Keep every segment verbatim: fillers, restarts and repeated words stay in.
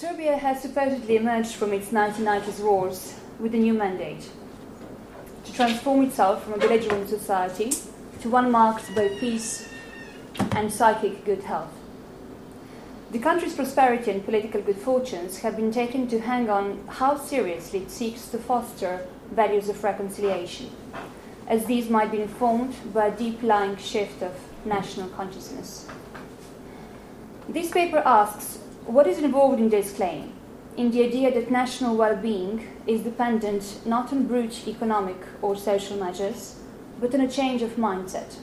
Serbia has supposedly emerged from its nineteen nineties wars with a new mandate, to transform itself from a belligerent society to one marked by peace and psychic good health. The country's prosperity and political good fortunes have been taken to hang on how seriously it seeks to foster values of reconciliation, as these might be informed by a deep-lying shift of national consciousness. This paper asks, what is involved in this claim, in the idea that national well-being is dependent not on brute economic or social measures, but on a change of mindset?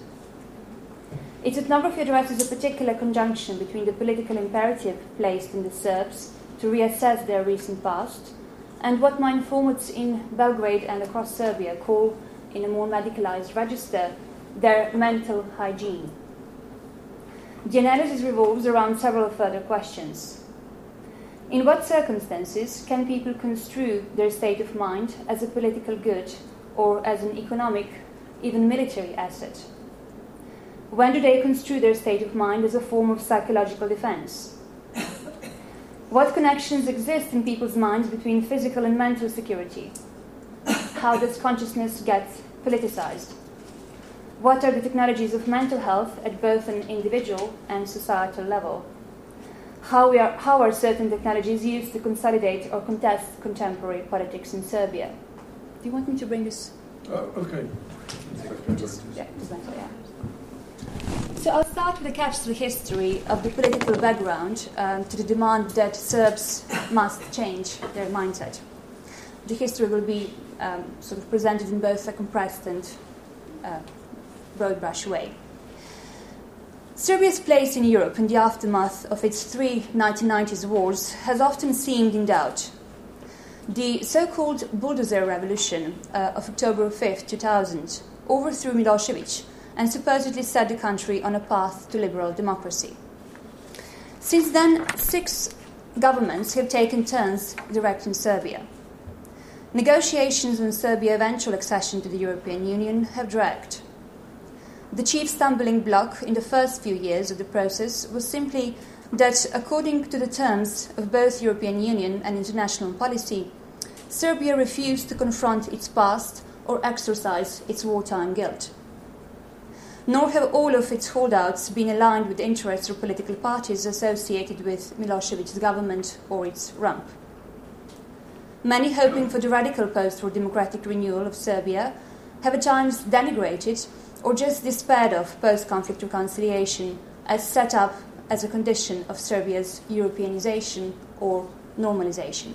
Its ethnography addresses a particular conjunction between the political imperative placed on the Serbs to reassess their recent past and what my informants in Belgrade and across Serbia call, in a more medicalized register, their mental hygiene. The analysis revolves around several further questions. In what circumstances can people construe their state of mind as a political good or as an economic, even military asset? When do they construe their state of mind as a form of psychological defense? What connections exist in people's minds between physical and mental security? How does consciousness get politicized? What are the technologies of mental health at both an individual and societal level? How, we are, how are certain technologies used to consolidate or contest contemporary politics in Serbia? Do you want me to bring this? Uh, okay. Just, yeah, exactly, yeah. So I'll start with a capsule history of the political background um, to the demand that Serbs must change their mindset. The history will be um, sort of presented in both a compressed and uh, broad brush way. Serbia's place in Europe in the aftermath of its three nineteen nineties wars has often seemed in doubt. The so-called bulldozer revolution uh, of October fifth, two thousand, overthrew Milosevic and supposedly set the country on a path to liberal democracy. Since then, six governments have taken turns directing Serbia. Negotiations on Serbia's eventual accession to the European Union have dragged. The chief stumbling block in the first few years of the process was simply that, according to the terms of both European Union and international policy, Serbia refused to confront its past or exercise its wartime guilt. Nor have all of its holdouts been aligned with interests or political parties associated with Milosevic's government or its rump. Many hoping for the radical post-war democratic renewal of Serbia have at times denigrated or just despaired of post-conflict reconciliation as set up as a condition of Serbia's Europeanization or normalization.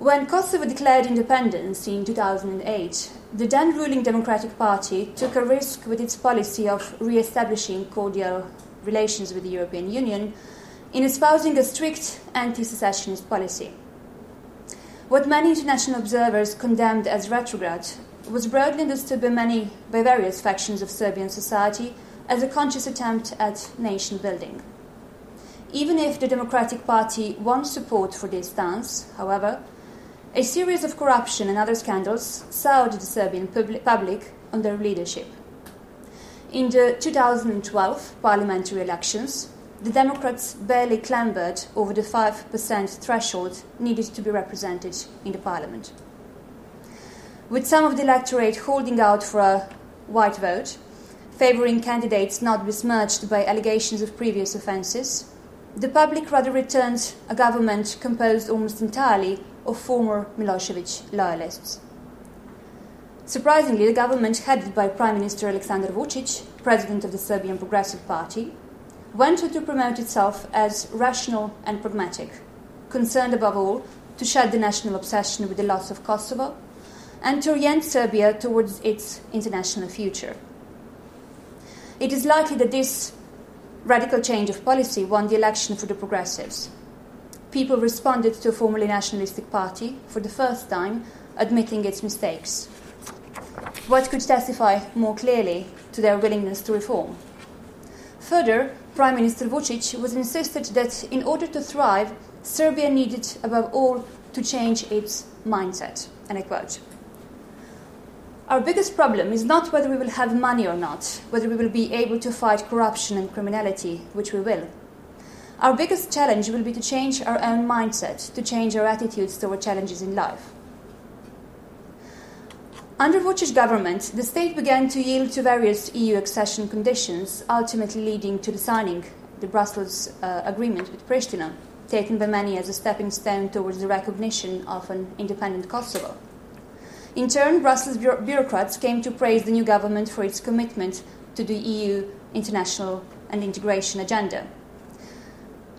When Kosovo declared independence in two thousand eight, the then-ruling Democratic Party took a risk with its policy of re-establishing cordial relations with the European Union in espousing a strict anti-secessionist policy. What many international observers condemned as retrograde was broadly understood by, many, by various factions of Serbian society as a conscious attempt at nation-building. Even if the Democratic Party won support for this stance, however, a series of corruption and other scandals soured the Serbian public, public on their leadership. In the two thousand twelve parliamentary elections, the Democrats barely clambered over the five percent threshold needed to be represented in the parliament. With some of the electorate holding out for a white vote, favouring candidates not besmirched by allegations of previous offences, the public rather returned a government composed almost entirely of former Milosevic loyalists. Surprisingly, the government, headed by Prime Minister Aleksandar Vučić, president of the Serbian Progressive Party, went on to promote itself as rational and pragmatic, concerned above all to shed the national obsession with the loss of Kosovo and to orient Serbia towards its international future. It is likely that this radical change of policy won the election for the progressives. People responded to a formerly nationalistic party, for the first time, admitting its mistakes. What could testify more clearly to their willingness to reform? Further, Prime Minister Vučić was insisted that in order to thrive, Serbia needed, above all, to change its mindset, and I quote, "Our biggest problem is not whether we will have money or not, whether we will be able to fight corruption and criminality, which we will. Our biggest challenge will be to change our own mindset, to change our attitudes toward challenges in life. Under Vučić government, the state began to yield to various E U accession conditions, ultimately leading to the signing of the Brussels uh, agreement with Pristina, taken by many as a stepping stone towards the recognition of an independent Kosovo. In turn, Brussels bureaucrats came to praise the new government for its commitment to the E U international and integration agenda.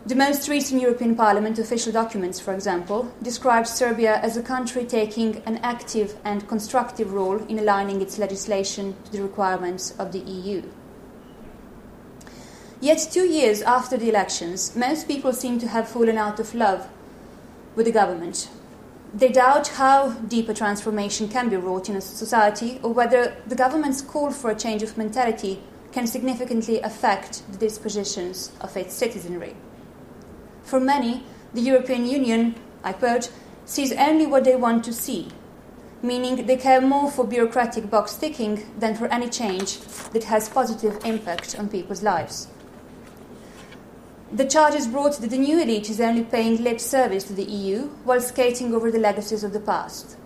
The most recent European Parliament official documents, for example, describe Serbia as a country taking an active and constructive role in aligning its legislation to the requirements of the E U. Yet two years after the elections, most people seem to have fallen out of love with the government. They doubt how deep a transformation can be wrought in a society, or whether the government's call for a change of mentality can significantly affect the dispositions of its citizenry. For many, the European Union, I quote, sees only what they want to see, meaning they care more for bureaucratic box ticking than for any change that has positive impact on people's lives. The charge is brought that the new elite is only paying lip service to the E U while skating over the legacies of the past.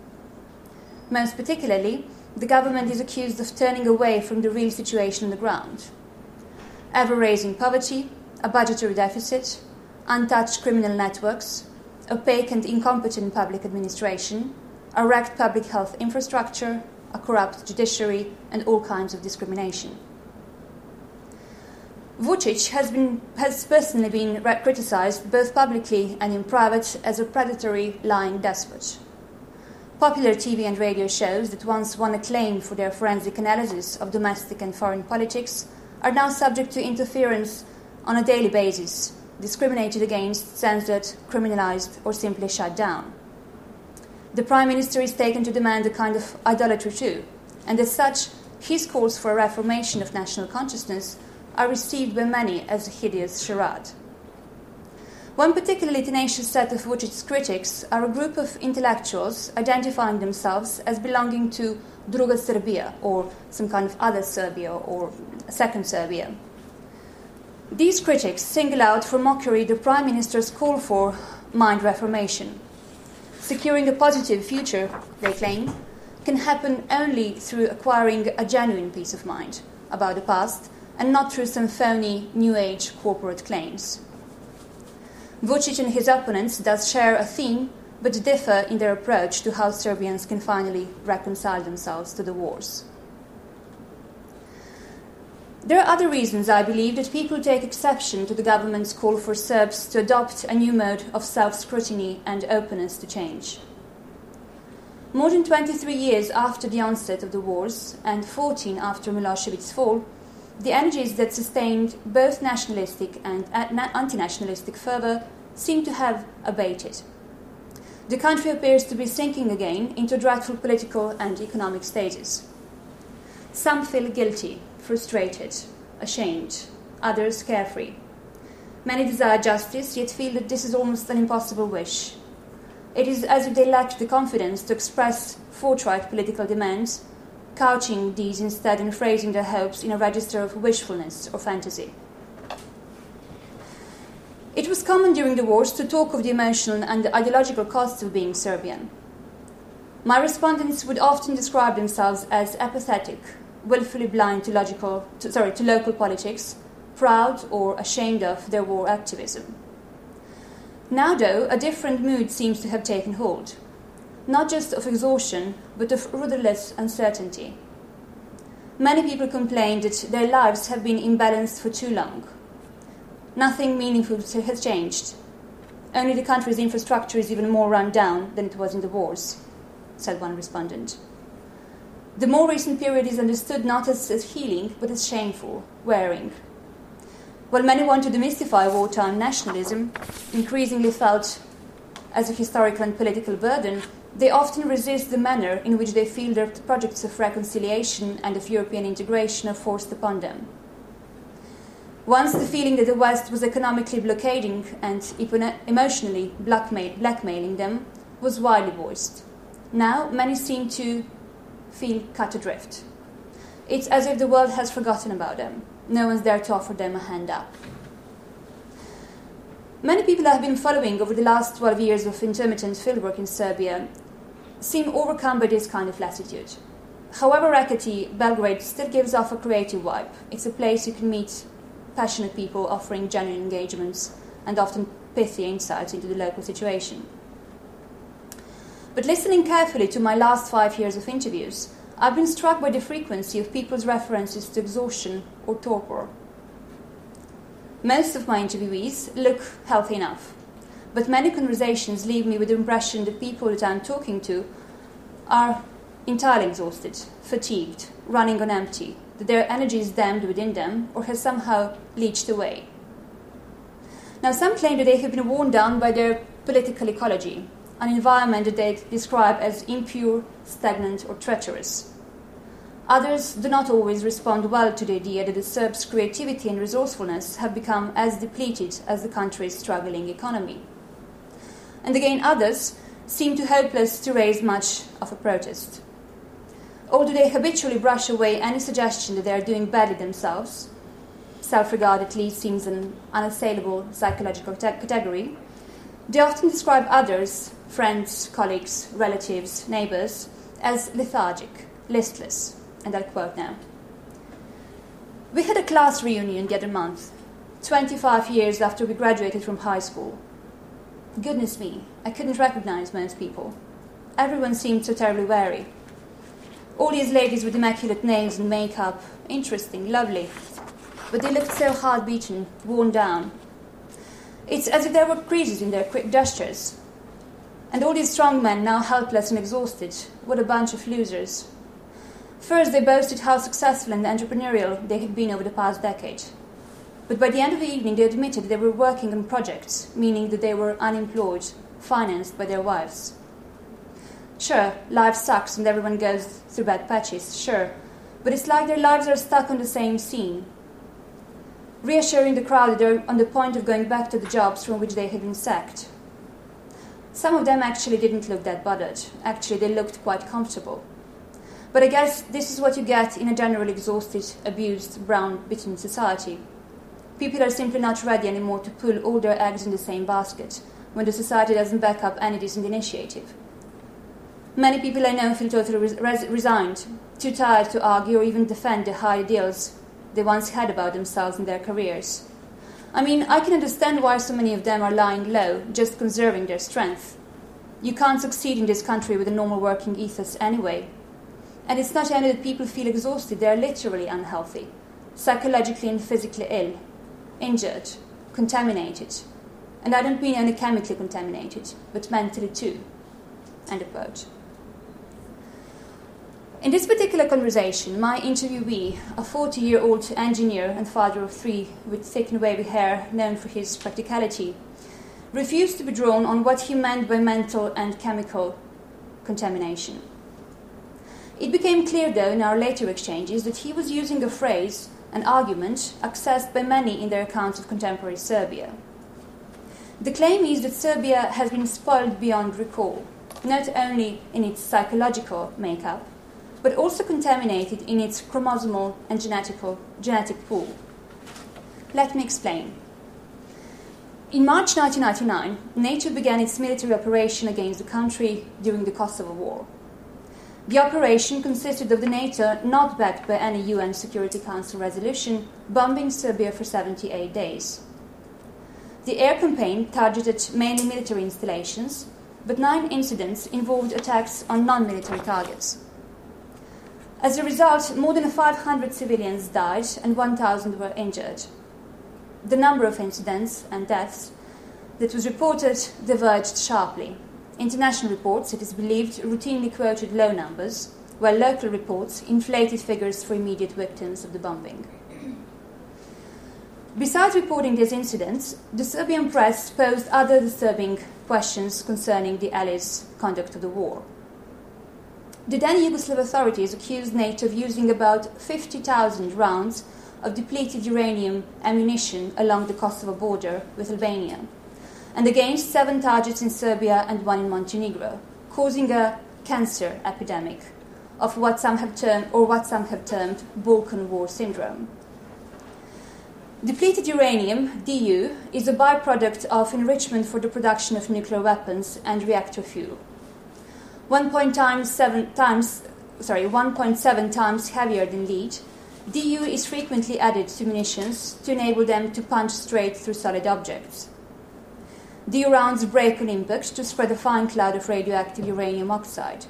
Most particularly, the government is accused of turning away from the real situation on the ground. Ever-raising poverty, a budgetary deficit, untouched criminal networks, opaque and incompetent public administration, a wrecked public health infrastructure, a corrupt judiciary, and all kinds of discrimination. Vučić has been, has personally been criticised, both publicly and in private, as a predatory, lying despot. Popular T V and radio shows that once won acclaim for their forensic analysis of domestic and foreign politics are now subject to interference on a daily basis, discriminated against, censored, criminalised, or simply shut down. The Prime Minister is taken to demand a kind of idolatry too, and as such, his calls for a reformation of national consciousness are received by many as a hideous charade. One particularly tenacious set of Vučić's critics are a group of intellectuals identifying themselves as belonging to Druga Serbia, or some kind of other Serbia, or second Serbia. These critics single out for mockery the Prime Minister's call for mind reformation. Securing a positive future, they claim, can happen only through acquiring a genuine peace of mind about the past, and not through some phony, New Age corporate claims. Vučić and his opponents thus share a theme, but differ in their approach to how Serbians can finally reconcile themselves to the wars. There are other reasons, I believe, that people take exception to the government's call for Serbs to adopt a new mode of self-scrutiny and openness to change. More than twenty-three years after the onset of the wars, and fourteen after Milosevic's fall, the energies that sustained both nationalistic and anti-nationalistic fervour seem to have abated. The country appears to be sinking again into a dreadful political and economic status. Some feel guilty, frustrated, ashamed, others carefree. Many desire justice, yet feel that this is almost an impossible wish. It is as if they lack the confidence to express forthright political demands, couching these instead and phrasing their hopes in a register of wishfulness or fantasy. It was common during the wars to talk of the emotional and the ideological costs of being Serbian. My respondents would often describe themselves as apathetic, willfully blind to logical, to, sorry, to local politics, proud or ashamed of their war activism. Now, though, a different mood seems to have taken hold, not just of exhaustion, but of rudderless uncertainty. Many people complain that their lives have been imbalanced for too long. Nothing meaningful has changed. Only the country's infrastructure is even more run down than it was in the wars, said one respondent. The more recent period is understood not as, as healing, but as shameful, wearing. While many want to demystify wartime nationalism, increasingly felt as a historical and political burden, they often resist the manner in which they feel their projects of reconciliation and of European integration are forced upon them. Once the feeling that the West was economically blockading and emotionally blackmail, blackmailing them was widely voiced. Now many seem to feel cut adrift. It's as if the world has forgotten about them. No one's there to offer them a hand up. Many people I have been following over the last twelve years of intermittent fieldwork in Serbia seem overcome by this kind of lassitude. However rackety, Belgrade still gives off a creative vibe. It's a place you can meet passionate people offering genuine engagements and often pithy insights into the local situation. But listening carefully to my last five years of interviews, I've been struck by the frequency of people's references to exhaustion or torpor. Most of my interviewees look healthy enough, but many conversations leave me with the impression that people that I'm talking to are entirely exhausted, fatigued, running on empty, that their energy is dammed within them or has somehow leached away. Now, some claim that they have been worn down by their political ecology, an environment that they describe as impure, stagnant, or treacherous. Others do not always respond well to the idea that the Serbs' creativity and resourcefulness have become as depleted as the country's struggling economy. And again, others seem too hopeless to raise much of a protest. Although they habitually brush away any suggestion that they are doing badly themselves, self-regard at least seems an unassailable psychological te- category, they often describe others, friends, colleagues, relatives, neighbours, as lethargic, listless, and I'll quote now. We had a class reunion the other month, twenty-five years after we graduated from high school. Goodness me, I couldn't recognise most people. Everyone seemed so terribly wary. All these ladies with immaculate nails and makeup, interesting, lovely, but they looked so hard-beaten, worn down. It's as if there were creases in their quick gestures. And all these strong men, now helpless and exhausted, what a bunch of losers. First, they boasted how successful and entrepreneurial they had been over the past decade. But by the end of the evening, they admitted they were working on projects, meaning that they were unemployed, financed by their wives. Sure, life sucks and everyone goes through bad patches, sure, but it's like their lives are stuck on the same scene. Reassuring the crowd that they're on the point of going back to the jobs from which they had been sacked. Some of them actually didn't look that bothered. Actually, they looked quite comfortable. But I guess this is what you get in a generally exhausted, abused, brown-bitten society. People are simply not ready anymore to pull all their eggs in the same basket when the society doesn't back up any decent initiative. Many people I know feel totally res- resigned, too tired to argue or even defend the high ideals they once had about themselves and their careers. I mean, I can understand why so many of them are lying low, just conserving their strength. You can't succeed in this country with a normal working ethos anyway. And it's not only that people feel exhausted, they are literally unhealthy, psychologically and physically ill, injured, contaminated. And I don't mean only chemically contaminated, but mentally too. End of quote. In this particular conversation, my interviewee, a forty-year-old engineer and father of three with thick and wavy hair known for his practicality, refused to be drawn on what he meant by mental and chemical contamination. It became clear, though, in our later exchanges that he was using a phrase, an argument, accessed by many in their accounts of contemporary Serbia. The claim is that Serbia has been spoiled beyond recall, not only in its psychological makeup, but also contaminated in its chromosomal and genetical, genetic pool. Let me explain. In March nineteen ninety-nine, NATO began its military operation against the country during the Kosovo War. The operation consisted of the NATO, not backed by any U N Security Council resolution, bombing Serbia for seventy-eight days. The air campaign targeted mainly military installations, but nine incidents involved attacks on non-military targets. As a result, more than five hundred civilians died and one thousand were injured. The number of incidents and deaths that was reported diverged sharply. International reports, it is believed, routinely quoted low numbers, while local reports inflated figures for immediate victims of the bombing. Besides reporting these incidents, the Serbian press posed other disturbing questions concerning the Allies' conduct of the war. The then Yugoslav authorities accused NATO of using about fifty thousand rounds of depleted uranium ammunition along the Kosovo border with Albania, and against seven targets in Serbia and one in Montenegro, causing a cancer epidemic of what some have termed, or what some have termed, Balkan War syndrome. Depleted uranium, D U, is a byproduct of enrichment for the production of nuclear weapons and reactor fuel. one point seven times heavier than lead, D U is frequently added to munitions to enable them to punch straight through solid objects. D U rounds break on impact to spread a fine cloud of radioactive uranium oxide.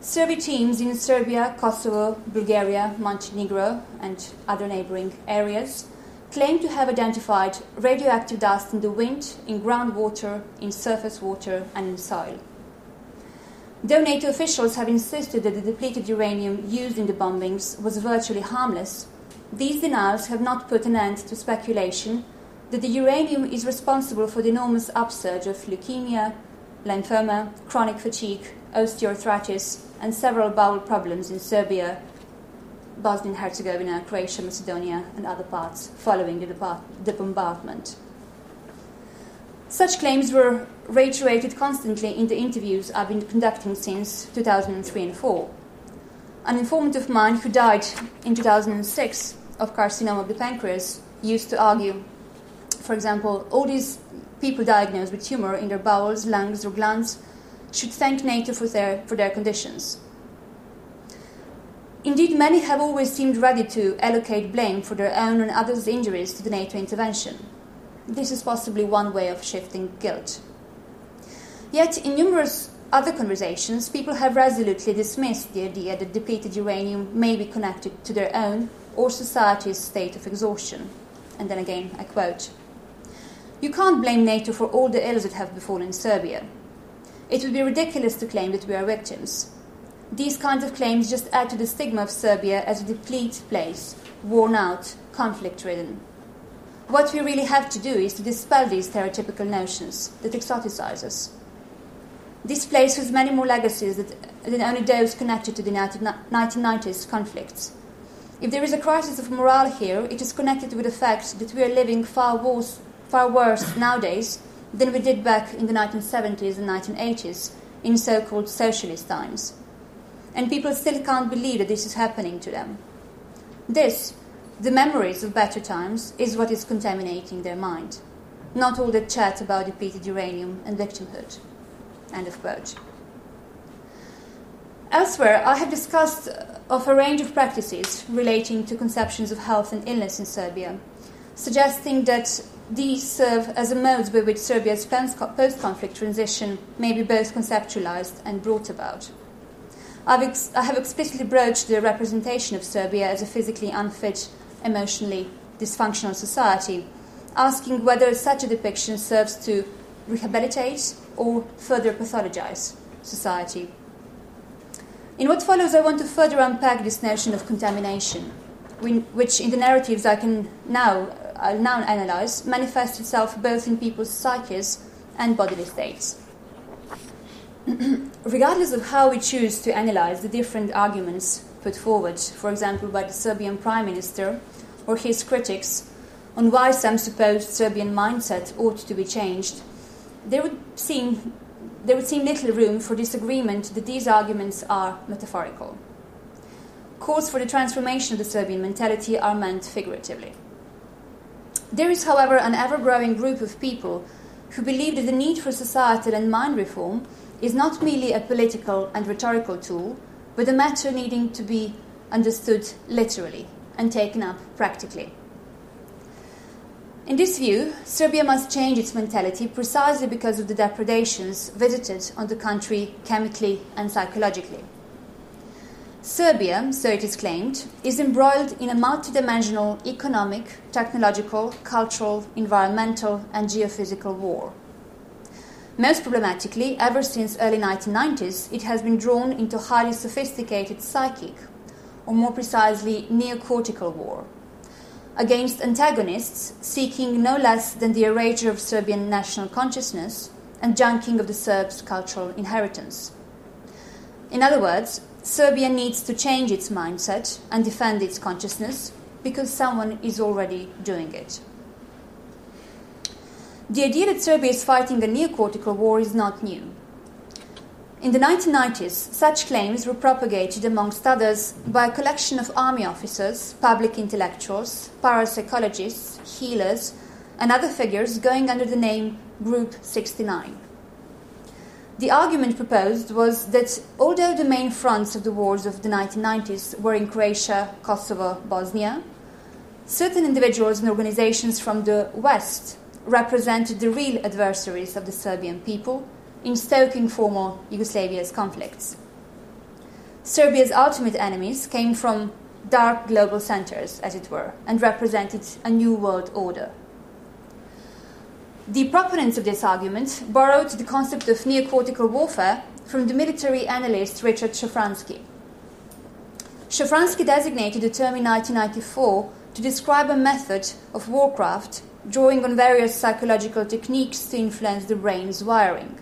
Survey teams in Serbia, Kosovo, Bulgaria, Montenegro, and other neighboring areas claim to have identified radioactive dust in the wind, in groundwater, in surface water, and in soil. Though NATO officials have insisted that the depleted uranium used in the bombings was virtually harmless, these denials have not put an end to speculation that the uranium is responsible for the enormous upsurge of leukemia, lymphoma, chronic fatigue, osteoarthritis, and several bowel problems in Serbia, Bosnia and Herzegovina, Croatia, Macedonia, and other parts following the, depart- the bombardment. Such claims were reiterated constantly in the interviews I've been conducting since two thousand three and four. An informant of mine who died in two thousand six of carcinoma of the pancreas used to argue, for example, all these people diagnosed with tumor in their bowels, lungs, or glands should thank NATO for their, for their conditions. Indeed, many have always seemed ready to allocate blame for their own and others' injuries to the NATO intervention. This is possibly one way of shifting guilt. Yet, in numerous other conversations, people have resolutely dismissed the idea that depleted uranium may be connected to their own or society's state of exhaustion. And then again, I quote, "You can't blame NATO for all the ills that have befallen Serbia. It would be ridiculous to claim that we are victims. These kinds of claims just add to the stigma of Serbia as a depleted place, worn out, conflict-ridden. What we really have to do is to dispel these stereotypical notions that exoticize us. This place has many more legacies that, than only those connected to the nineteen nineties conflicts. If there is a crisis of morale here, it is connected with the fact that we are living far worse, far worse nowadays than we did back in the nineteen seventies and nineteen eighties in so-called socialist times. And people still can't believe that this is happening to them. This, the memories of better times, is what is contaminating their mind. Not all the chat about depleted uranium and victimhood." End of quote. Elsewhere, I have discussed of a range of practices relating to conceptions of health and illness in Serbia, suggesting that these serve as a mode by which Serbia's post-conflict transition may be both conceptualized and brought about. I've ex- I have explicitly broached the representation of Serbia as a physically unfit, emotionally dysfunctional society, asking whether such a depiction serves to rehabilitate or further pathologize society. In what follows, I want to further unpack this notion of contamination, which in the narratives I can now, I'll now analyze, manifests itself both in people's psyches and bodily states. Regardless of how we choose to analyze the different arguments put forward, for example by the Serbian Prime Minister or his critics, on why some supposed Serbian mindset ought to be changed, there would seem there would seem little room for disagreement that these arguments are metaphorical. Calls for the transformation of the Serbian mentality are meant figuratively. There is, however, an ever-growing group of people who believe that the need for societal and mind reform is not merely a political and rhetorical tool, but a matter needing to be understood literally and taken up practically. In this view, Serbia must change its mentality precisely because of the depredations visited on the country chemically and psychologically. Serbia, so it is claimed, is embroiled in a multidimensional economic, technological, cultural, environmental and geophysical war. Most problematically, ever since early nineteen nineties, it has been drawn into highly sophisticated psychic, or more precisely, neocortical war, against antagonists seeking no less than the erasure of Serbian national consciousness and junking of the Serbs' cultural inheritance. In other words, Serbia needs to change its mindset and defend its consciousness because someone is already doing it. The idea that Serbia is fighting a neocortical war is not new. In the nineteen nineties, such claims were propagated, amongst others, by a collection of army officers, public intellectuals, parapsychologists, healers, and other figures going under the name Group sixty-nine. The argument proposed was that although the main fronts of the wars of the nineteen nineties were in Croatia, Kosovo, Bosnia, certain individuals and organizations from the West represented the real adversaries of the Serbian people in stoking former Yugoslavia's conflicts. Serbia's ultimate enemies came from dark global centers, as it were, and represented a new world order. The proponents of this argument borrowed the concept of neocortical warfare from the military analyst Richard Szafranski. Szafranski designated the term in nineteen ninety-four to describe a method of warcraft drawing on various psychological techniques to influence the brain's wiring.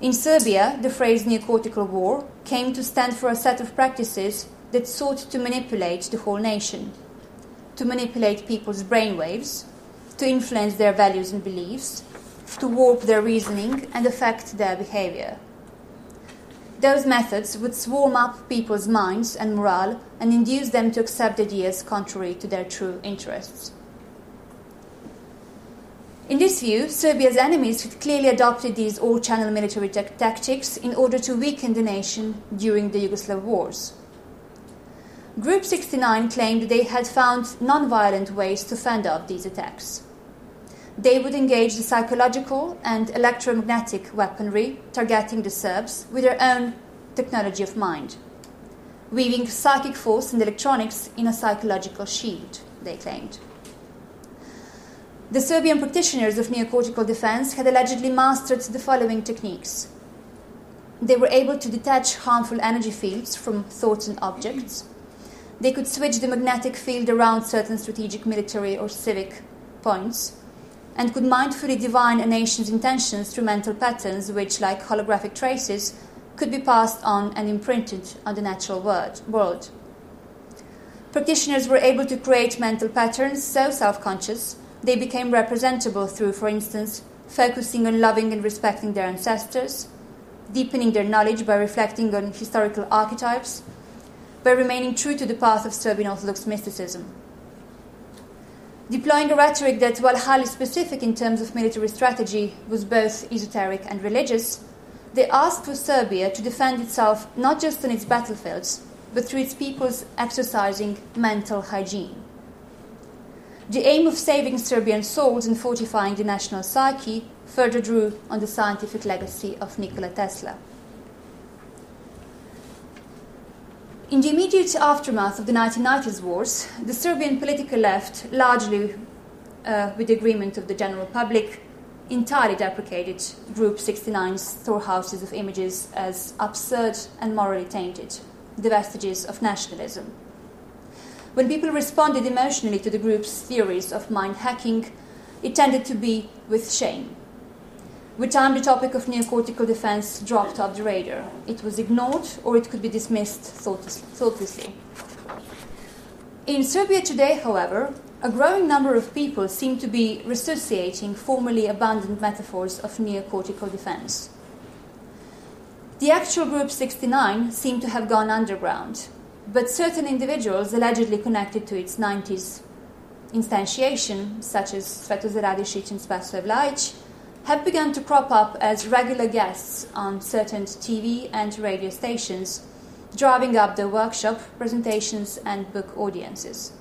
In Serbia, the phrase neocortical war came to stand for a set of practices that sought to manipulate the whole nation, to manipulate people's brainwaves, to influence their values and beliefs, to warp their reasoning and affect their behavior. Those methods would swarm up people's minds and morale and induce them to accept ideas contrary to their true interests. In this view, Serbia's enemies had clearly adopted these all-channel military t- tactics in order to weaken the nation during the Yugoslav wars. Group sixty-nine claimed that they had found non-violent ways to fend off these attacks. They would engage the psychological and electromagnetic weaponry targeting the Serbs with their own technology of mind, weaving psychic force and electronics in a psychological shield, they claimed. The Serbian practitioners of neocortical defense had allegedly mastered the following techniques. They were able to detach harmful energy fields from thoughts and objects. They could switch the magnetic field around certain strategic military or civic points and could mindfully divine a nation's intentions through mental patterns which, like holographic traces, could be passed on and imprinted on the natural world. Practitioners were able to create mental patterns so self-conscious they became representable through, for instance, focusing on loving and respecting their ancestors, deepening their knowledge by reflecting on historical archetypes, by remaining true to the path of Serbian Orthodox mysticism. Deploying a rhetoric that, while highly specific in terms of military strategy, was both esoteric and religious, they asked for Serbia to defend itself not just on its battlefields, but through its people's exercising mental hygiene. The aim of saving Serbian souls and fortifying the national psyche further drew on the scientific legacy of Nikola Tesla. In the immediate aftermath of the nineteen nineties wars, the Serbian political left, largely uh, with the agreement of the general public, entirely deprecated Group sixty-nine's storehouses of images as absurd and morally tainted, the vestiges of nationalism. When people responded emotionally to the group's theories of mind-hacking, it tended to be with shame. With time, the topic of neocortical defense dropped off the radar. It was ignored, or it could be dismissed thoughtlessly. In Serbia today, however, a growing number of people seem to be resuscitating formerly abandoned metaphors of neocortical defense. The actual Group sixty-nine seemed to have gone underground, but certain individuals allegedly connected to its nineties instantiation, such as Svetozaradišić and Spasovlajic, have begun to crop up as regular guests on certain T V and radio stations, driving up their workshop, presentations and book audiences.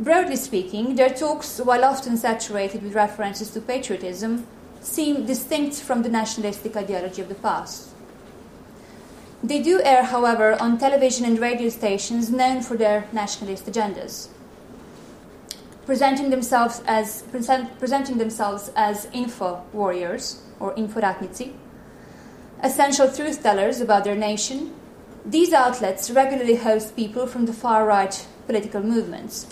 Broadly speaking, their talks, while often saturated with references to patriotism, seem distinct from the nationalistic ideology of the past. They do air, however, on television and radio stations known for their nationalist agendas, presenting themselves as present, presenting themselves as info warriors or inforatnici, essential truth tellers about their nation. These outlets regularly host people from the far-right political movements.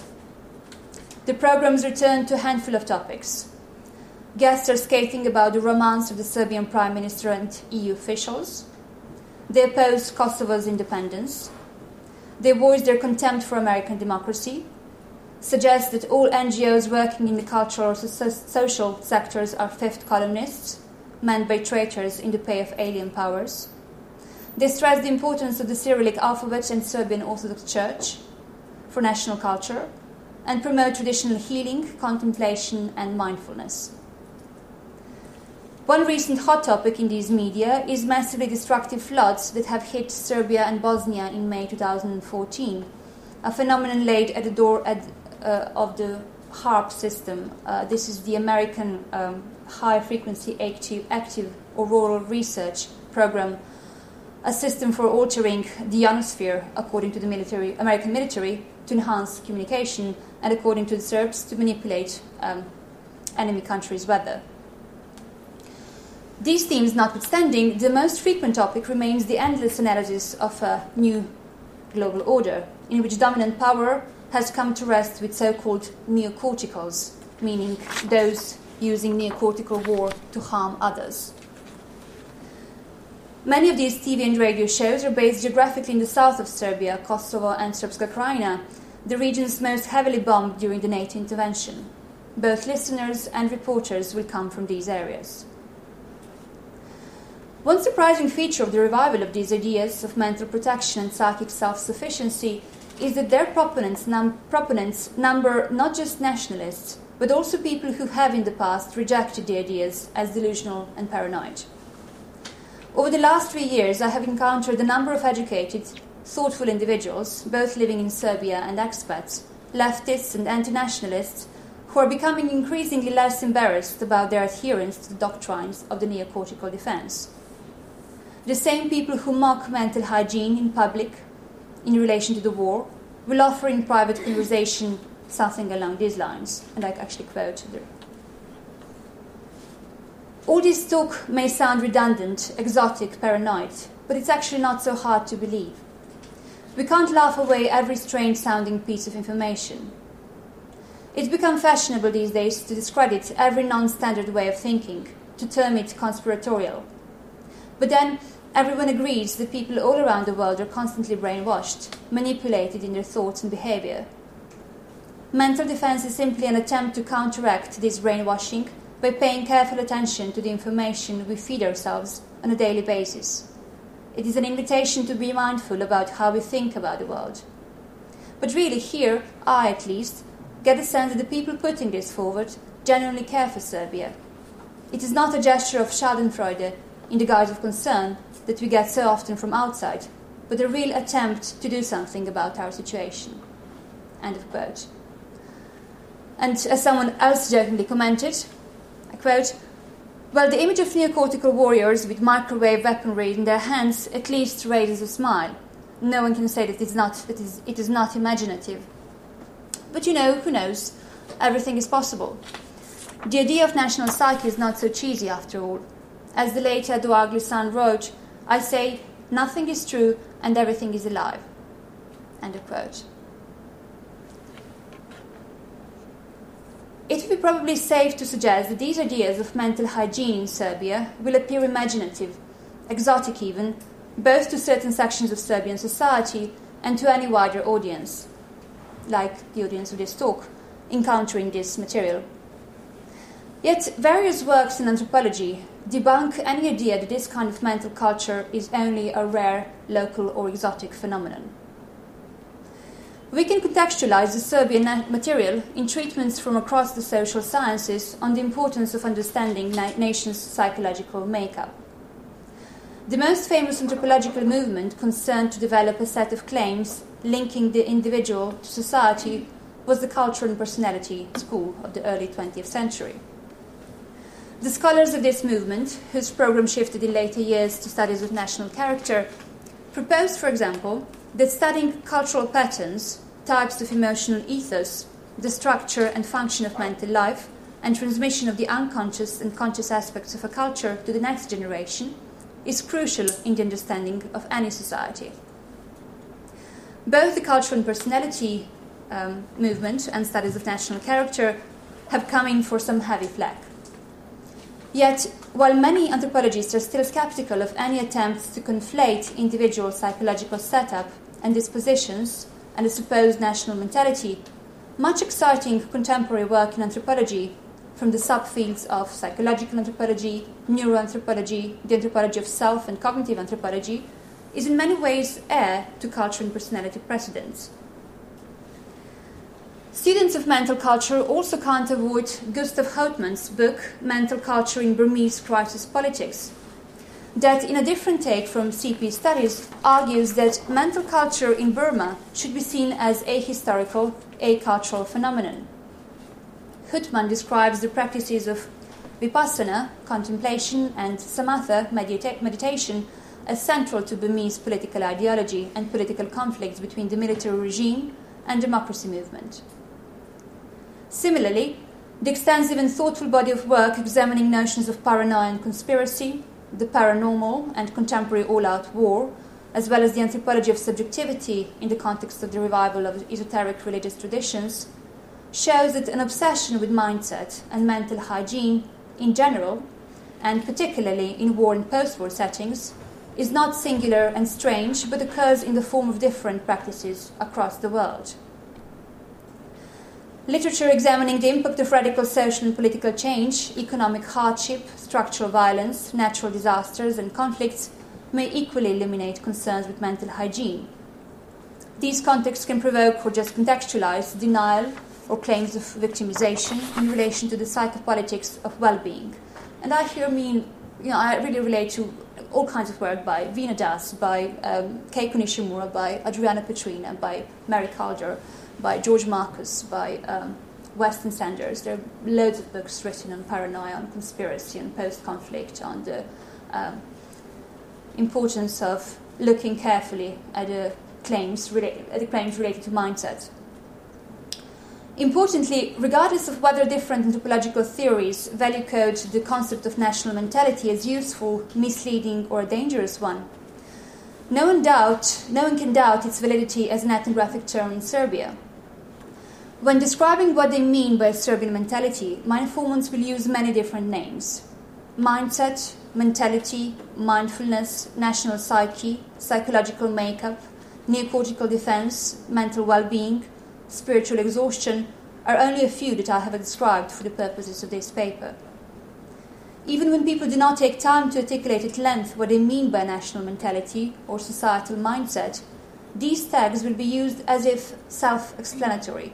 The programs return to a handful of topics. Guests are skating about the romance of the Serbian Prime Minister and E U officials. They oppose Kosovo's independence. They voice their contempt for American democracy, suggest that all N G Os working in the cultural or social sectors are fifth columnists, manned by traitors in the pay of alien powers. They stressed the importance of the Cyrillic alphabet and Serbian Orthodox Church for national culture and promote traditional healing, contemplation and mindfulness. One recent hot topic in these media is massively destructive floods that have hit Serbia and Bosnia in May twenty fourteen, a phenomenon laid at the door at, uh, of the HAARP system. Uh, this is the American um, High-Frequency Active, Active Auroral Research Program, a system for altering the ionosphere, according to the military, American military, to enhance communication, and according to the Serbs, to manipulate um, enemy countries' weather. These themes notwithstanding, the most frequent topic remains the endless analysis of a new global order, in which dominant power has come to rest with so-called neocorticals, meaning those using neocortical war to harm others. Many of these T V and radio shows are based geographically in the south of Serbia, Kosovo and Srpska Krajina, the regions most heavily bombed during the NATO intervention. Both listeners and reporters will come from these areas. One surprising feature of the revival of these ideas of mental protection and psychic self-sufficiency is that their proponents, num- proponents number not just nationalists, but also people who have in the past rejected the ideas as delusional and paranoid. Over the last three years, I have encountered a number of educated, thoughtful individuals, both living in Serbia and expats, leftists and anti-nationalists, who are becoming increasingly less embarrassed about their adherence to the doctrines of the neocortical defense. The same people who mock mental hygiene in public in relation to the war will offer in private conversation something along these lines, and I actually quote the all this talk may sound redundant, exotic, paranoid, but it's actually not so hard to believe. We can't laugh away every strange-sounding piece of information. It's become fashionable these days to discredit every non-standard way of thinking, to term it conspiratorial. But then, everyone agrees that people all around the world are constantly brainwashed, manipulated in their thoughts and behavior. Mental defense is simply an attempt to counteract this brainwashing by paying careful attention to the information we feed ourselves on a daily basis. It is an invitation to be mindful about how we think about the world. But really here, I at least, get the sense that the people putting this forward genuinely care for Serbia. It is not a gesture of schadenfreude in the guise of concern that we get so often from outside, but a real attempt to do something about our situation. End of quote. And as someone else jokingly commented, I quote, well, the image of neocortical warriors with microwave weaponry in their hands at least raises a smile. No one can say that it's not, that is, it is not imaginative. But you know, who knows? Everything is possible. The idea of national psyche is not so cheesy after all. As the late Edouard Glissant wrote, I say, nothing is true and everything is alive. End of quote. It would be probably safe to suggest that these ideas of mental hygiene in Serbia will appear imaginative, exotic even, both to certain sections of Serbian society and to any wider audience, like the audience of this talk, encountering this material. Yet various works in anthropology debunk any idea that this kind of mental culture is only a rare, local or exotic phenomenon. We can contextualize the Serbian material in treatments from across the social sciences on the importance of understanding na- nations' psychological makeup. The most famous anthropological movement concerned to develop a set of claims linking the individual to society was the Culture and Personality School of the early twentieth century. The scholars of this movement, whose program shifted in later years to studies of national character, proposed, for example, that studying cultural patterns, types of emotional ethos, the structure and function of mental life, and transmission of the unconscious and conscious aspects of a culture to the next generation is crucial in the understanding of any society. Both the Culture and Personality um, movement and studies of national character have come in for some heavy flack. Yet, while many anthropologists are still skeptical of any attempts to conflate individual psychological setup and dispositions and a supposed national mentality, much exciting contemporary work in anthropology from the subfields of psychological anthropology, neuroanthropology, the anthropology of self, and cognitive anthropology, is in many ways heir to culture and personality precedents. Students of mental culture also can't avoid Gustav Hauptmann's book, Mental Culture in Burmese Crisis Politics, that, in a different take from C P studies, argues that mental culture in Burma should be seen as a historical, a cultural phenomenon. Hauptmann describes the practices of vipassana, contemplation, and samatha, medita- meditation, as central to Burmese political ideology and political conflicts between the military regime and democracy movement. Similarly, the extensive and thoughtful body of work examining notions of paranoia and conspiracy, the paranormal and contemporary all-out war, as well as the anthropology of subjectivity in the context of the revival of esoteric religious traditions, shows that an obsession with mindset and mental hygiene in general, and particularly in war and post-war settings, is not singular and strange, but occurs in the form of different practices across the world. Literature examining the impact of radical social and political change, economic hardship, structural violence, natural disasters, and conflicts may equally illuminate concerns with mental hygiene. These contexts can provoke or just contextualize denial or claims of victimization in relation to the psychopolitics of well-being. And I here mean, you know, I really relate to all kinds of work by Veena Das, by um, Keiko Nishimura, by Adriana Petrina, by Mary Kaldor, by George Marcus, by um, Western Sanders. There are loads of books written on paranoia, on conspiracy, on post-conflict, on the um, importance of looking carefully at the claims related, at the claims related to mindset. Importantly, regardless of whether different anthropological theories value code the concept of national mentality as useful, misleading, or a dangerous one, no one, doubt, no one can doubt its validity as an ethnographic term in Serbia. When describing what they mean by Serbian mentality, my informants will use many different names: mindset, mentality, mindfulness, national psyche, psychological makeup, neocortical defense, mental well-being, spiritual exhaustion are only a few that I have described for the purposes of this paper. Even when people do not take time to articulate at length what they mean by national mentality or societal mindset, these tags will be used as if self-explanatory.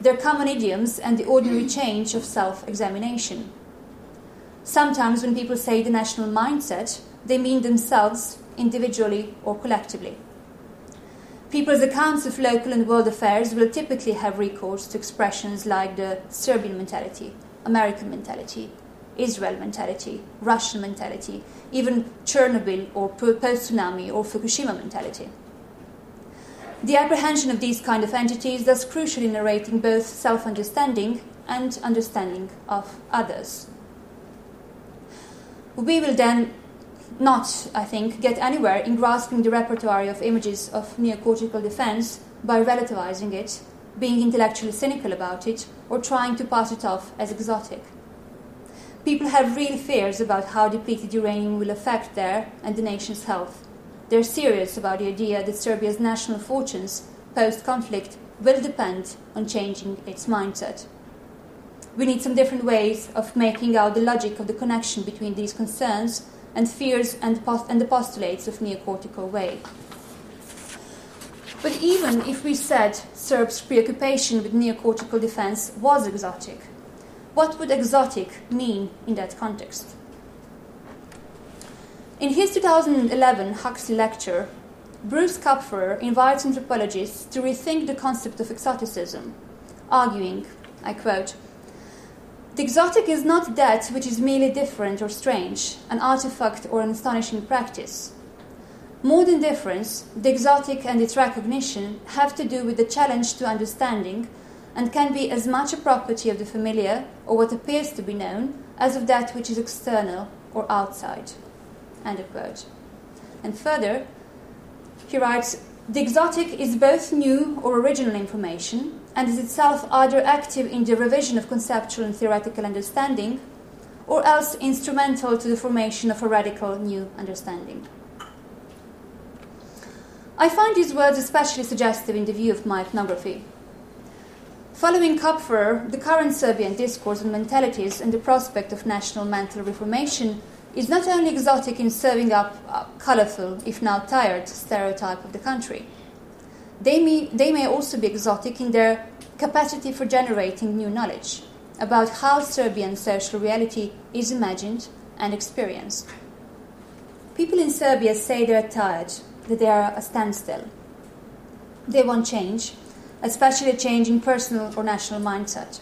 They're common idioms and the ordinary change of self-examination. Sometimes when people say the national mindset, they mean themselves individually or collectively. People's accounts of local and world affairs will typically have recourse to expressions like the Serbian mentality, American mentality, Israel mentality, Russian mentality, even Chernobyl or post-tsunami or Fukushima mentality. The apprehension of these kind of entities is thus crucial in narrating both self-understanding and understanding of others. We will then not, I think, get anywhere in grasping the repertoire of images of neocortical defense by relativizing it, being intellectually cynical about it, or trying to pass it off as exotic. People have real fears about how depleted uranium will affect their and the nation's health. They're serious about the idea that Serbia's national fortunes, post-conflict, will depend on changing its mindset. We need some different ways of making out the logic of the connection between these concerns and fears and, post- and the postulates of neocortical way. But even if we said Serbs' preoccupation with neocortical defense was exotic, what would exotic mean in that context? In his two thousand eleven Huxley lecture, Bruce Kapferer invites anthropologists to rethink the concept of exoticism, arguing, I quote, "The exotic is not that which is merely different or strange, an artifact or an astonishing practice. More than difference, the exotic and its recognition have to do with the challenge to understanding and can be as much a property of the familiar or what appears to be known as of that which is external or outside." End of quote. And further, he writes, "The exotic is both new or original information and is itself either active in the revision of conceptual and theoretical understanding or else instrumental to the formation of a radical new understanding." I find these words especially suggestive in the view of my ethnography. Following Kapferer, the current Serbian discourse on mentalities and the prospect of national mental reformation is not only exotic in serving up a colourful, if now tired, stereotype of the country. They may, they may also be exotic in their capacity for generating new knowledge about how Serbian social reality is imagined and experienced. People in Serbia say they are tired, that they are a standstill. They want change, especially a change in personal or national mindset.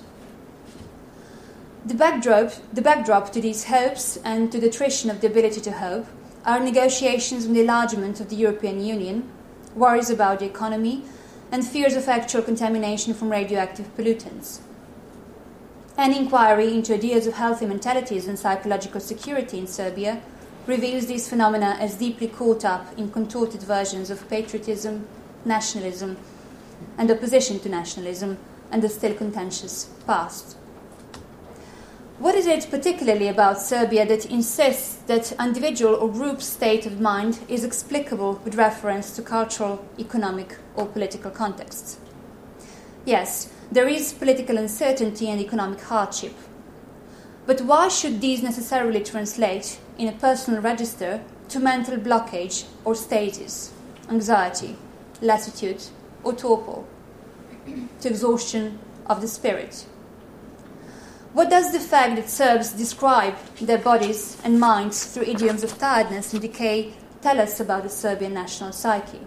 The backdrop, the backdrop to these hopes and to the attrition of the ability to hope are negotiations on the enlargement of the European Union, worries about the economy, and fears of actual contamination from radioactive pollutants. An inquiry into ideas of healthy mentalities and psychological security in Serbia reveals these phenomena as deeply caught up in contorted versions of patriotism, nationalism, and opposition to nationalism, and the still contentious past. What is it particularly about Serbia that insists that individual or group state of mind is explicable with reference to cultural, economic, or political contexts? Yes, there is political uncertainty and economic hardship. But why should these necessarily translate in a personal register to mental blockage or stasis, anxiety, lassitude, or torpor, to exhaustion of the spirit? What does the fact that Serbs describe their bodies and minds through idioms of tiredness and decay tell us about the Serbian national psyche?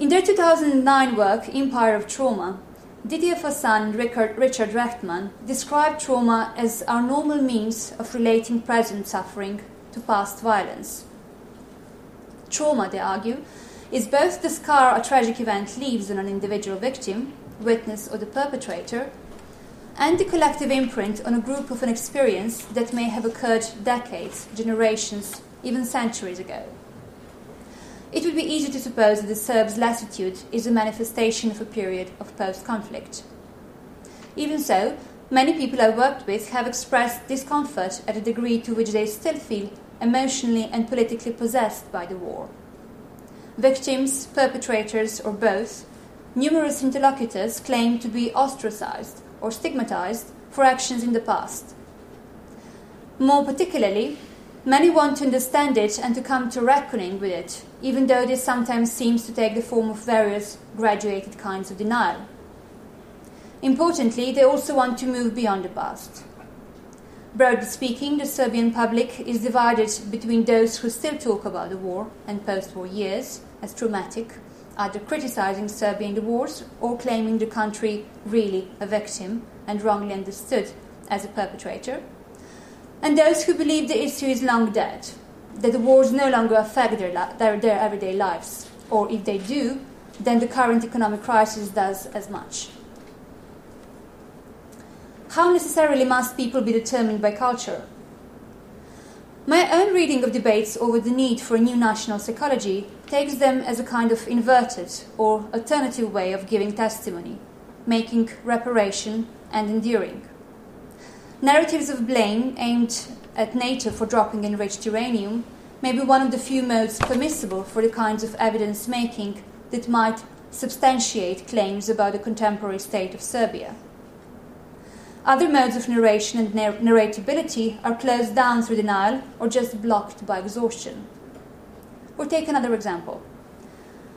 In their two thousand nine work, Empire of Trauma, Didier Fassin and Richard Rechtman describe trauma as our normal means of relating present suffering to past violence. Trauma, they argue, is both the scar a tragic event leaves on an individual victim, witness or the perpetrator, and the collective imprint on a group of an experience that may have occurred decades, generations, even centuries ago. It would be easy to suppose that the Serbs' lassitude is a manifestation of a period of post-conflict. Even so, many people I worked with have expressed discomfort at a degree to which they still feel emotionally and politically possessed by the war. Victims, perpetrators, or both, numerous interlocutors claim to be ostracized or stigmatized for actions in the past. More particularly, many want to understand it and to come to reckoning with it, even though this sometimes seems to take the form of various graduated kinds of denial. Importantly, they also want to move beyond the past. Broadly speaking, the Serbian public is divided between those who still talk about the war and post-war years as traumatic, either criticizing Serbia in the wars or claiming the country really a victim and wrongly understood as a perpetrator, and those who believe the issue is long dead, that the wars no longer affect their, li- their, their everyday lives, or if they do, then the current economic crisis does as much. How necessarily must people be determined by culture? My own reading of debates over the need for a new national psychology takes them as a kind of inverted or alternative way of giving testimony, making reparation and enduring. Narratives of blame aimed at NATO for dropping enriched uranium may be one of the few modes permissible for the kinds of evidence-making that might substantiate claims about the contemporary state of Serbia. Other modes of narration and narr- narratability are closed down through denial or just blocked by exhaustion. Or take another example.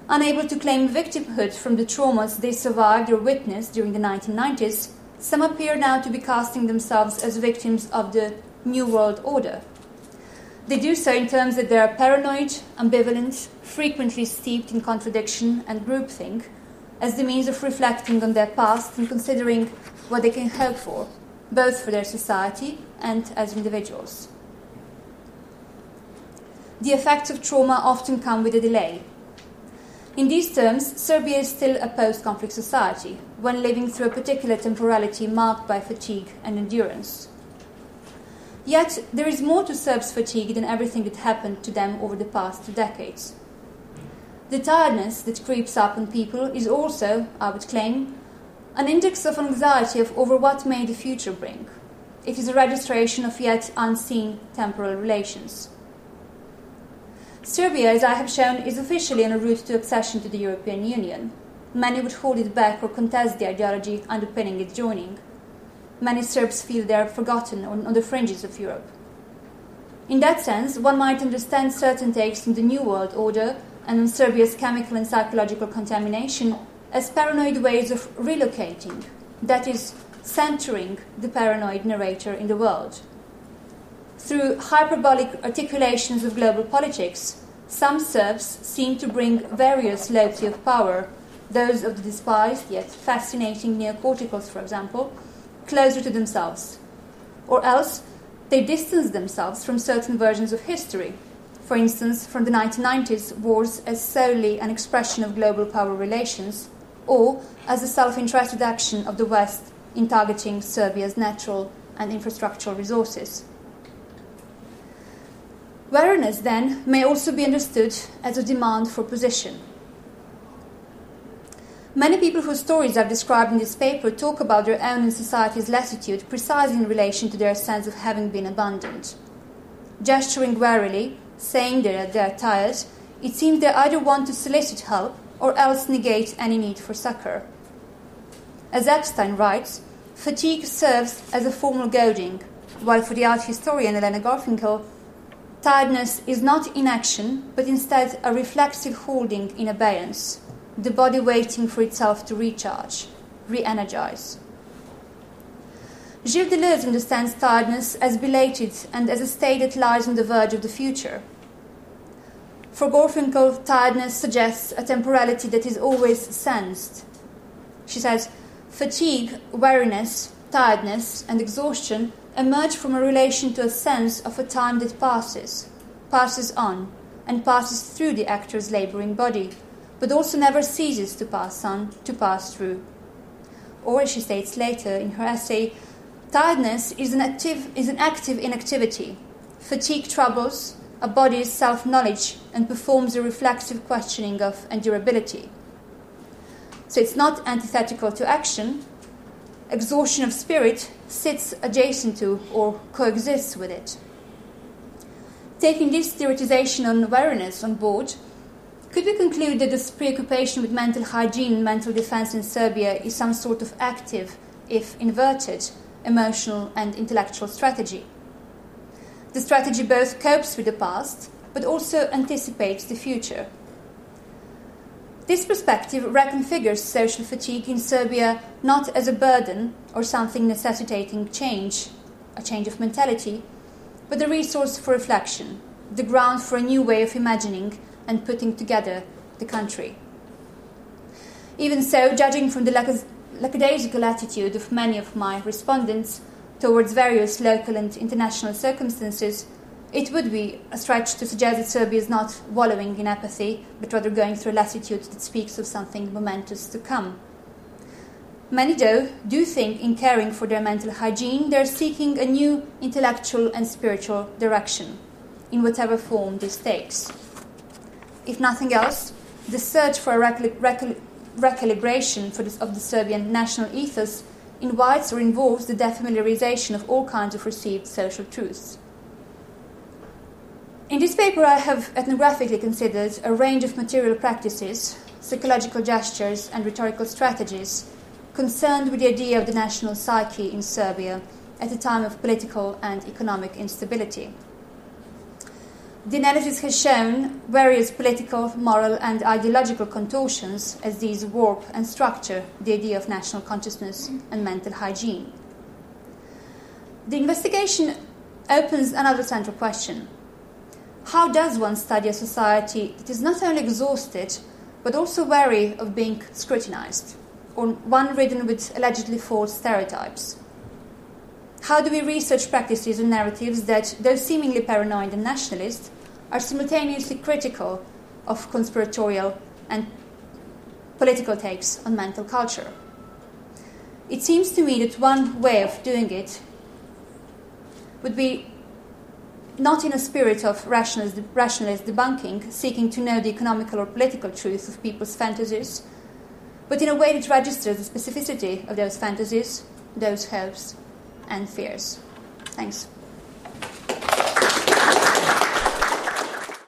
Unable to claim victimhood from the traumas they survived or witnessed during the nineteen nineties, some appear now to be casting themselves as victims of the New World Order. They do so in terms that they are paranoid, ambivalent, frequently steeped in contradiction and groupthink, as the means of reflecting on their past and considering what they can hope for, both for their society and as individuals. The effects of trauma often come with a delay. In these terms, Serbia is still a post-conflict society, when living through a particular temporality marked by fatigue and endurance. Yet, there is more to Serbs' fatigue than everything that happened to them over the past two decades. The tiredness that creeps up on people is also, I would claim, an index of anxiety of over what may the future bring. It is a registration of yet unseen temporal relations. Serbia, as I have shown, is officially on a route to accession to the European Union, Many would hold it back or contest the ideology underpinning its joining. Many Serbs feel they are forgotten on, on the fringes of Europe. In that sense, one might understand certain takes on the New World Order and on Serbia's chemical and psychological contamination as paranoid ways of relocating, that is, centering the paranoid narrator in the world. Through hyperbolic articulations of global politics, some Serbs seem to bring various lobes of power, those of the despised yet fascinating neocorticals, for example, closer to themselves. Or else, they distance themselves from certain versions of history, for instance, from the nineteen nineties wars as solely an expression of global power relations, or as a self-interested action of the West in targeting Serbia's natural and infrastructural resources. Awareness, then, may also be understood as a demand for position. Many people whose stories I've described in this paper talk about their own and society's lassitude precisely in relation to their sense of having been abandoned. Gesturing warily, saying they are, they are tired, it seems they either want to solicit help or else negate any need for succor. As Epstein writes, fatigue serves as a formal goading, while for the art historian Elena Garfinkel, tiredness is not inaction, but instead a reflexive holding in abeyance, the body waiting for itself to recharge, re-energize. Gilles Deleuze understands tiredness as belated and as a state that lies on the verge of the future. For Garfinkel, tiredness suggests a temporality that is always sensed. She says, fatigue, weariness, tiredness, and exhaustion emerge from a relation to a sense of a time that passes, passes on, and passes through the actor's labouring body, but also never ceases to pass on, to pass through. Or, as she states later in her essay, tiredness is an active, is an active inactivity. Fatigue troubles a body's self-knowledge and performs a reflexive questioning of endurability. So it's not antithetical to action. Exhaustion of spirit sits adjacent to or coexists with it. Taking this theoretization on awareness on board, could we conclude that this preoccupation with mental hygiene and mental defense in Serbia is some sort of active, if inverted, emotional and intellectual strategy? The strategy both copes with the past, but also anticipates the future. This perspective reconfigures social fatigue in Serbia not as a burden or something necessitating change, a change of mentality, but a resource for reflection, the ground for a new way of imagining and putting together the country. Even so, judging from the lackadaisical attitude of many of my respondents towards various local and international circumstances, it would be a stretch to suggest that Serbia is not wallowing in apathy, but rather going through a lassitude that speaks of something momentous to come. Many, though, do think in caring for their mental hygiene, they are seeking a new intellectual and spiritual direction, in whatever form this takes. If nothing else, the search for a recali- recali- recalibration for this, of the Serbian national ethos invites or involves the defamiliarization of all kinds of received social truths. In this paper, I have ethnographically considered a range of material practices, psychological gestures and rhetorical strategies concerned with the idea of the national psyche in Serbia at a time of political and economic instability. The analysis has shown various political, moral and ideological contortions as these warp and structure the idea of national consciousness and mental hygiene. The investigation opens another central question. How does one study a society that is not only exhausted, but also wary of being scrutinized, or one ridden with allegedly false stereotypes? How do we research practices and narratives that, though seemingly paranoid and nationalist, are simultaneously critical of conspiratorial and political takes on mental culture? It seems to me that one way of doing it would be not in a spirit of rationalist, rationalist debunking, seeking to know the economical or political truth of people's fantasies, but in a way that registers the specificity of those fantasies, those hopes and fears. Thanks.